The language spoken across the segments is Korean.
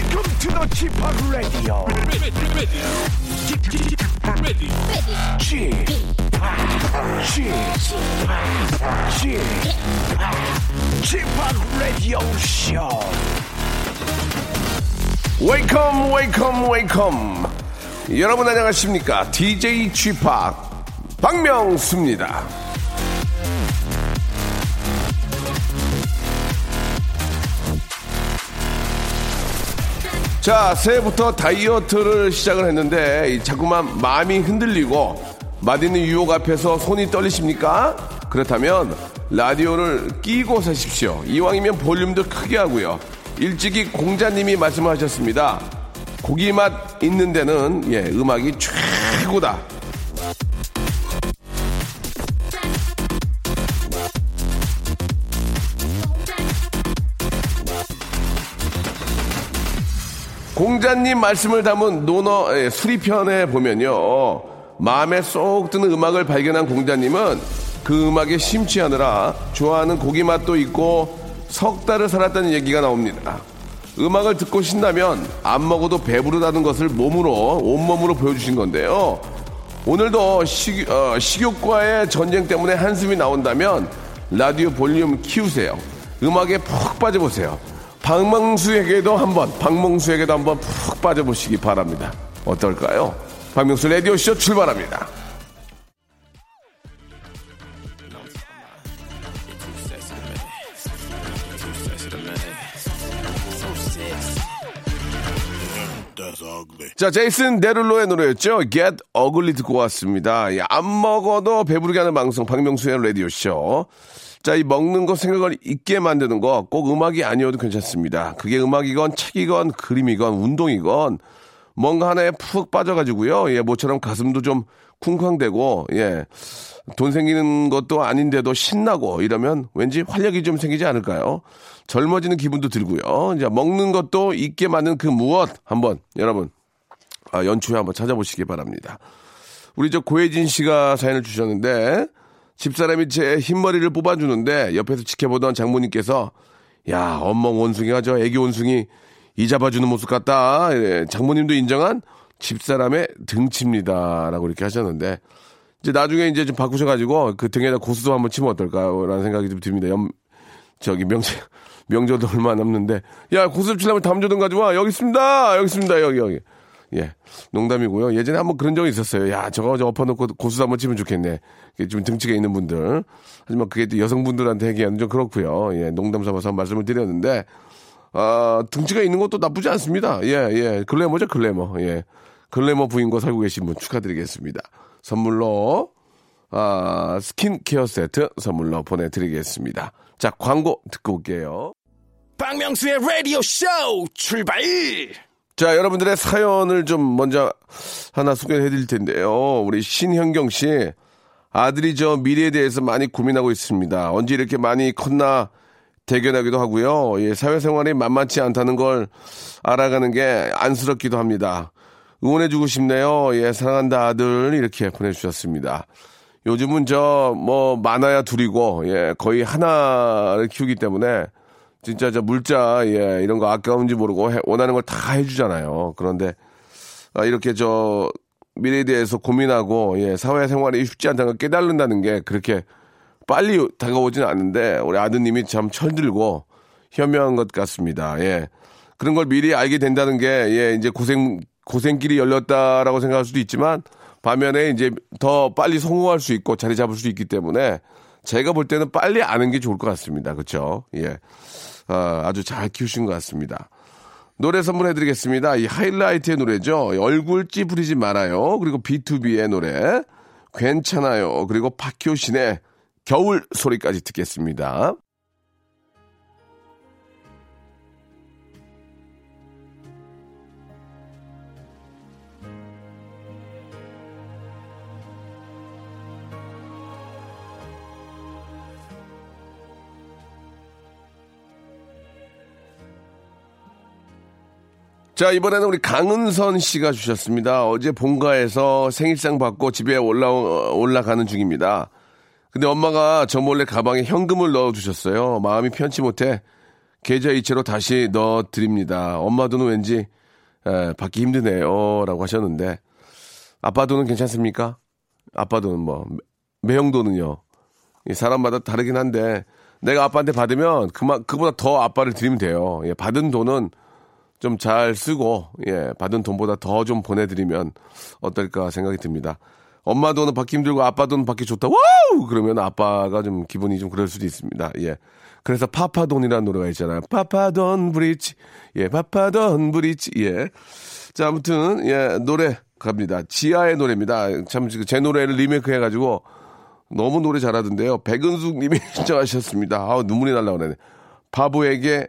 Welcome to the G Park Radio. G Park, G Park Radio Show. Welcome, welcome, welcome. 여러분 안녕하십니까? DJ G Park 박명수입니다. 자, 새해부터 다이어트를 시작을 했는데 자꾸만 마음이 흔들리고 맛있는 유혹 앞에서 손이 떨리십니까? 그렇다면 라디오를 끼고 사십시오. 이왕이면 볼륨도 크게 하고요. 일찍이 공자님이 말씀하셨습니다. 고기 맛 있는 데는 예, 음악이 최고다. 공자님 말씀을 담은 논어 수리편에 보면요, 마음에 쏙 드는 음악을 발견한 공자님은 그 음악에 심취하느라 좋아하는 고기 맛도 있고 석 달을 살았다는 얘기가 나옵니다. 음악을 듣고 신나면 안 먹어도 배부르다는 것을 몸으로, 온몸으로 보여주신 건데요. 오늘도 식욕과의 전쟁 때문에 한숨이 나온다면 라디오 볼륨 키우세요. 음악에 푹 빠져보세요. 박명수에게도 한번 푹 빠져보시기 바랍니다. 어떨까요? 박명수 라디오쇼 출발합니다. 자, 제이슨 데룰로의 노래였죠. Get Ugly 듣고 왔습니다. 예, 안 먹어도 배부르게 하는 방송 박명수의 라디오쇼. 자, 이 먹는 거 생각을 있게 만드는 거 꼭 음악이 아니어도 괜찮습니다. 그게 음악이건 책이건 그림이건 운동이건 뭔가 하나에 푹 빠져가지고요. 예, 모처럼 가슴도 좀 쿵쾅대고, 예, 돈 생기는 것도 아닌데도 신나고 이러면 왠지 활력이 좀 생기지 않을까요? 젊어지는 기분도 들고요. 이제 먹는 것도 있게 만든 그 무엇 한번 여러분 연초에 한번 찾아보시기 바랍니다. 우리 저 고혜진 씨가 사연을 주셨는데, 집사람이 제 흰머리를 뽑아주는데 옆에서 지켜보던 장모님께서 야, 엄멍 원숭이가 저 애기 원숭이 이 잡아주는 모습 같다. 장모님도 인정한 집사람의 등치입니다. 라고 이렇게 하셨는데, 이제 나중에 이제 좀 바꾸셔가지고 그 등에다 고수도 한번 치면 어떨까요? 라는 생각이 좀 듭니다. 명저도 얼마 남는데, 야, 고수 치려면 담조등 가져와. 여기 있습니다. 여기. 예, 농담이고요. 예전에 한번 그런 적이 있었어요. 야, 저거 엎어놓고 고수도 한번 치면 좋겠네. 좀 등치가 있는 분들. 하지만 그게 또 여성분들한테 얘기하는 좀 그렇고요. 예, 농담 삼아서 말씀을 드렸는데, 등치가 있는 것도 나쁘지 않습니다. 예, 글래머죠, 글래머. 예, 글래머 부인과 살고 계신 분 축하드리겠습니다. 선물로 스킨케어 세트 선물로 보내드리겠습니다. 자, 광고 듣고 올게요. 박명수의 라디오 쇼 출발! 자, 여러분들의 사연을 좀 먼저 하나 소개해 드릴 텐데요. 우리 신현경 씨, 아들이 저 미래에 대해서 많이 고민하고 있습니다. 언제 이렇게 많이 컸나 대견하기도 하고요. 예, 사회생활이 만만치 않다는 걸 알아가는 게 안쓰럽기도 합니다. 응원해 주고 싶네요. 예, 사랑한다 아들, 이렇게 보내주셨습니다. 요즘은 저 많아야 둘이고, 예, 거의 하나를 키우기 때문에 진짜 저 물자, 예, 이런 거 아까운지 모르고 원하는 걸 다 해주잖아요. 그런데 이렇게 저 미래에 대해서 고민하고, 예, 사회생활이 쉽지 않다는 걸 깨달는다는 게 그렇게 빨리 다가오진 않는데, 우리 아드님이 참 철들고 현명한 것 같습니다. 예, 그런 걸 미리 알게 된다는 게, 예, 이제 고생길이 열렸다라고 생각할 수도 있지만, 반면에 이제 더 빨리 성공할 수 있고 자리 잡을 수 있기 때문에 제가 볼 때는 빨리 아는 게 좋을 것 같습니다. 그렇죠? 예, 아주 잘 키우신 것 같습니다. 노래 선물해드리겠습니다. 이 하이라이트의 노래죠. 얼굴 찌푸리지 말아요. 그리고 B2B의 노래 괜찮아요. 그리고 박효신의 겨울 소리까지 듣겠습니다. 자, 이번에는 우리 강은선 씨가 주셨습니다. 어제 본가에서 생일상 받고 집에 올라가는 중입니다. 근데 엄마가 저 몰래 가방에 현금을 넣어주셨어요. 마음이 편치 못해 계좌이체로 다시 넣어드립니다. 엄마 돈은 왠지 받기 힘드네요 라고 하셨는데, 아빠 돈은 괜찮습니까? 아빠 돈은 뭐 매형 돈은요, 사람마다 다르긴 한데 내가 아빠한테 받으면 그보다 더 아빠를 드리면 돼요. 예, 받은 돈은 좀 잘 쓰고, 예, 받은 돈보다 더 좀 보내드리면 어떨까 생각이 듭니다. 엄마 돈은 받기 힘들고 아빠 돈 받기 좋다. 와우! 그러면 아빠가 좀 기분이 좀 그럴 수도 있습니다. 예. 그래서 파파돈이라는 노래가 있잖아요. 파파돈 브릿지. 예, 파파돈 브릿지. 예. 자, 아무튼, 예, 노래 갑니다. 지아의 노래입니다. 참, 제 노래를 리메이크 해가지고 너무 노래 잘하던데요. 백은숙 님이 신청하셨습니다. 아우, 눈물이 날라 그러네. 바보에게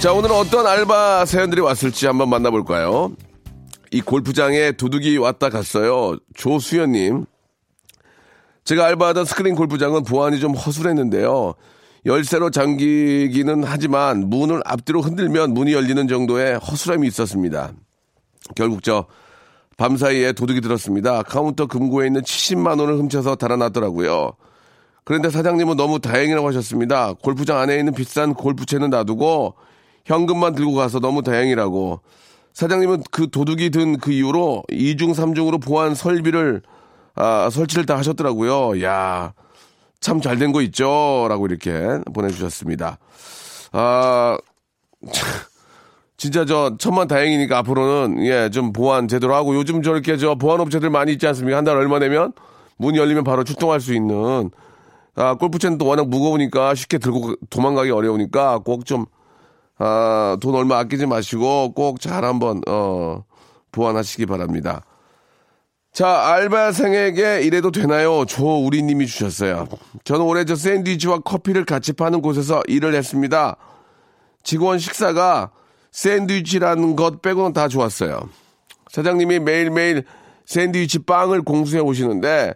자, 오늘은 어떤 알바 사연들이 왔을지 한번 만나볼까요? 이 골프장에 도둑이 왔다 갔어요. 조수연님. 제가 알바하던 스크린 골프장은 보안이 좀 허술했는데요. 열쇠로 잠기기는 하지만 문을 앞뒤로 흔들면 문이 열리는 정도의 허술함이 있었습니다. 결국 저 밤사이에 도둑이 들었습니다. 카운터 금고에 있는 70만 원을 훔쳐서 달아났더라고요. 그런데 사장님은 너무 다행이라고 하셨습니다. 골프장 안에 있는 비싼 골프채는 놔두고 현금만 들고 가서 너무 다행이라고. 사장님은 그 도둑이 든 그 이후로 2중 3중으로 보안 설비를 설치를 다 하셨더라고요. 야, 참 잘 된 거 있죠? 라고 이렇게 보내주셨습니다. 아, 진짜 저 천만 다행이니까 앞으로는, 예, 좀 보안 제대로 하고, 요즘 저렇게 저 보안업체들 많이 있지 않습니까? 한 달 얼마 내면 문이 열리면 바로 출동할 수 있는, 아, 골프채는 또 워낙 무거우니까 쉽게 들고 도망가기 어려우니까 꼭 좀, 아, 돈 얼마 아끼지 마시고 꼭 잘 한번, 보완하시기 바랍니다. 자, 알바생에게 이래도 되나요? 조우리님이 주셨어요. 저는 올해 저 샌드위치와 커피를 같이 파는 곳에서 일을 했습니다. 직원 식사가 샌드위치라는 것 빼고는 다 좋았어요. 사장님이 매일매일 샌드위치 빵을 공수해 오시는데,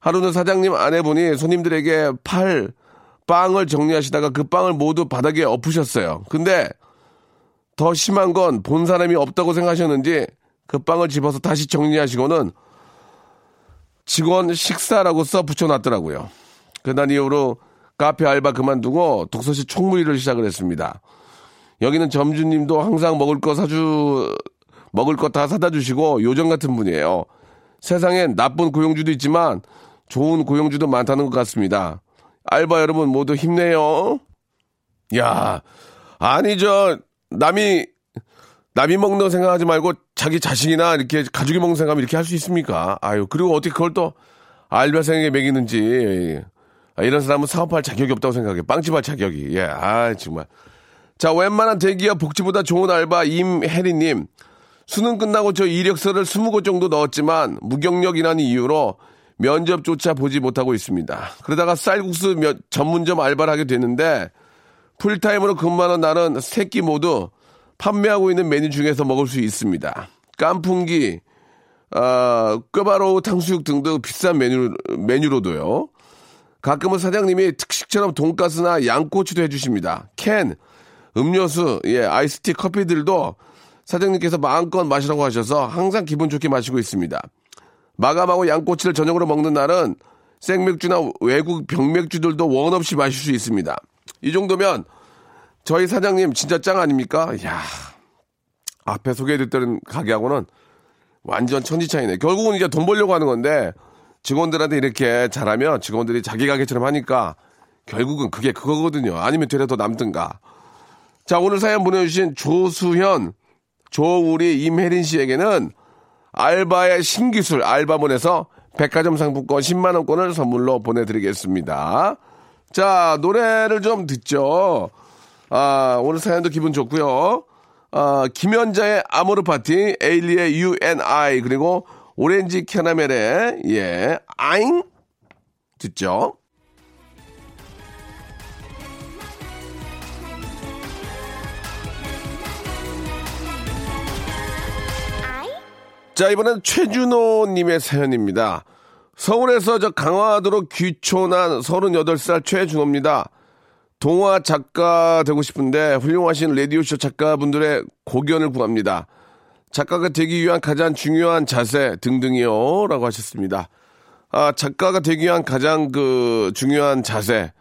하루는 사장님 아내분이 손님들에게 빵을 정리하시다가 그 빵을 모두 바닥에 엎으셨어요. 근데 더 심한 건 본 사람이 없다고 생각하셨는지 그 빵을 집어서 다시 정리하시고는 직원 식사라고 써 붙여놨더라고요. 그날 이후로 카페 알바 그만두고 독서실 총무일을 시작을 했습니다. 여기는 점주님도 항상 먹을 거 다 사다 주시고 요정 같은 분이에요. 세상엔 나쁜 고용주도 있지만 좋은 고용주도 많다는 것 같습니다. 알바 여러분 모두 힘내요. 야, 아니 저 남이 먹는 생각하지 말고 자기 자식이나 이렇게 가족이 먹는 생각하면 이렇게 할 수 있습니까? 아유, 그리고 어떻게 그걸 또 알바생에게 먹이는지. 아, 이런 사람은 사업할 자격이 없다고 생각해요. 빵집 할 자격이. 예, 아 정말. 자, 웬만한 대기업 복지보다 좋은 알바 임혜리님. 수능 끝나고 저 이력서를 20곳 정도 넣었지만 무경력이라는 이유로 면접조차 보지 못하고 있습니다. 그러다가 쌀국수 전문점 알바를 하게 됐는데 풀타임으로 근무하는 날은 세끼 모두 판매하고 있는 메뉴 중에서 먹을 수 있습니다. 깐풍기, 꾀바로우 탕수육 등등 비싼 메뉴로도요. 가끔은 사장님이 특식처럼 돈가스나 양꼬치도 해주십니다. 캔, 음료수, 예, 아이스티, 커피들도 사장님께서 마음껏 마시라고 하셔서 항상 기분 좋게 마시고 있습니다. 마감하고 양꼬치를 저녁으로 먹는 날은 생맥주나 외국 병맥주들도 원 없이 마실 수 있습니다. 이 정도면 저희 사장님 진짜 짱 아닙니까? 이야, 앞에 소개해드렸던 가게하고는 완전 천지차이네. 결국은 이제 돈 벌려고 하는 건데 직원들한테 이렇게 잘하면 직원들이 자기 가게처럼 하니까 결국은 그게 그거거든요. 아니면 되려 더 남든가. 자, 오늘 사연 보내주신 조수현, 조우리, 임혜린 씨에게는 알바의 신기술 알바몬에서 백화점 상품권 10만 원권을 선물로 보내드리겠습니다. 자, 노래를 좀 듣죠. 아, 오늘 사연도 기분 좋고요. 김연자의 아모르 파티, 에일리의 U&I, 그리고 오렌지 캐나멜의 예 아잉 듣죠. 자, 이번엔 최준호님의 사연입니다. 서울에서 저 강화도로 귀촌한 38살 최준호입니다. 동화 작가 되고 싶은데 훌륭하신 라디오쇼 작가분들의 고견을 구합니다. 작가가 되기 위한 가장 중요한 자세 등등이요 라고 하셨습니다. 아, 작가가 되기 위한 가장 중요한 자세.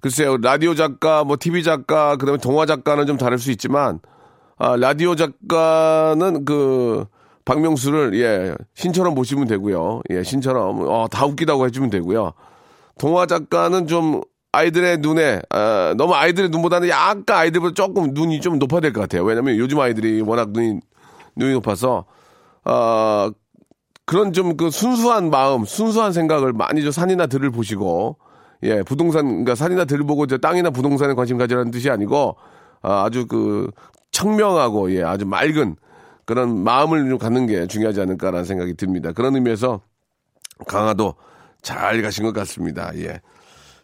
글쎄요, 라디오 작가, 뭐 TV 작가, 그 다음에 동화 작가는 좀 다를 수 있지만, 아, 라디오 작가는 박명수를, 예, 신처럼 보시면 되고요. 예, 신처럼, 다 웃기다고 해주면 되고요. 동화 작가는 좀 아이들의 눈에, 너무 아이들의 눈보다는 약간 아이들보다 조금 눈이 좀 높아야 될 것 같아요. 왜냐면 요즘 아이들이 워낙 눈이 높아서, 그런 좀 순수한 마음, 순수한 생각을 많이 저 산이나 들을 보시고, 예, 그러니까 산이나 들을 보고 저 땅이나 부동산에 관심 가지라는 뜻이 아니고, 아주 청명하고, 예, 아주 맑은, 그런 마음을 좀 갖는 게 중요하지 않을까라는 생각이 듭니다. 그런 의미에서 강화도 잘 가신 것 같습니다. 예.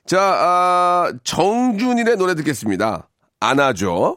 자, 정준일의 노래 듣겠습니다. 안아줘.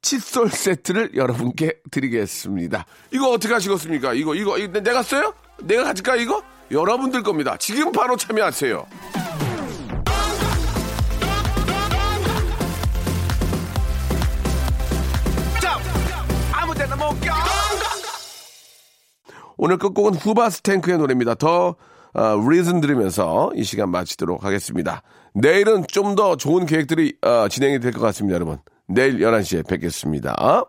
칫솔 세트를 여러분께 드리겠습니다. 이거 어떻게 하시겠습니까? 이거 내가 써요? 내가 가질까 이거? 여러분들 겁니다. 지금 바로 참여하세요. 오늘 끝곡은 후바스탱크의 노래입니다. 더 리슨 들으면서 이 시간 마치도록 하겠습니다. 내일은 좀 더 좋은 계획들이 진행이 될 것 같습니다, 여러분. 내일 11시에 뵙겠습니다.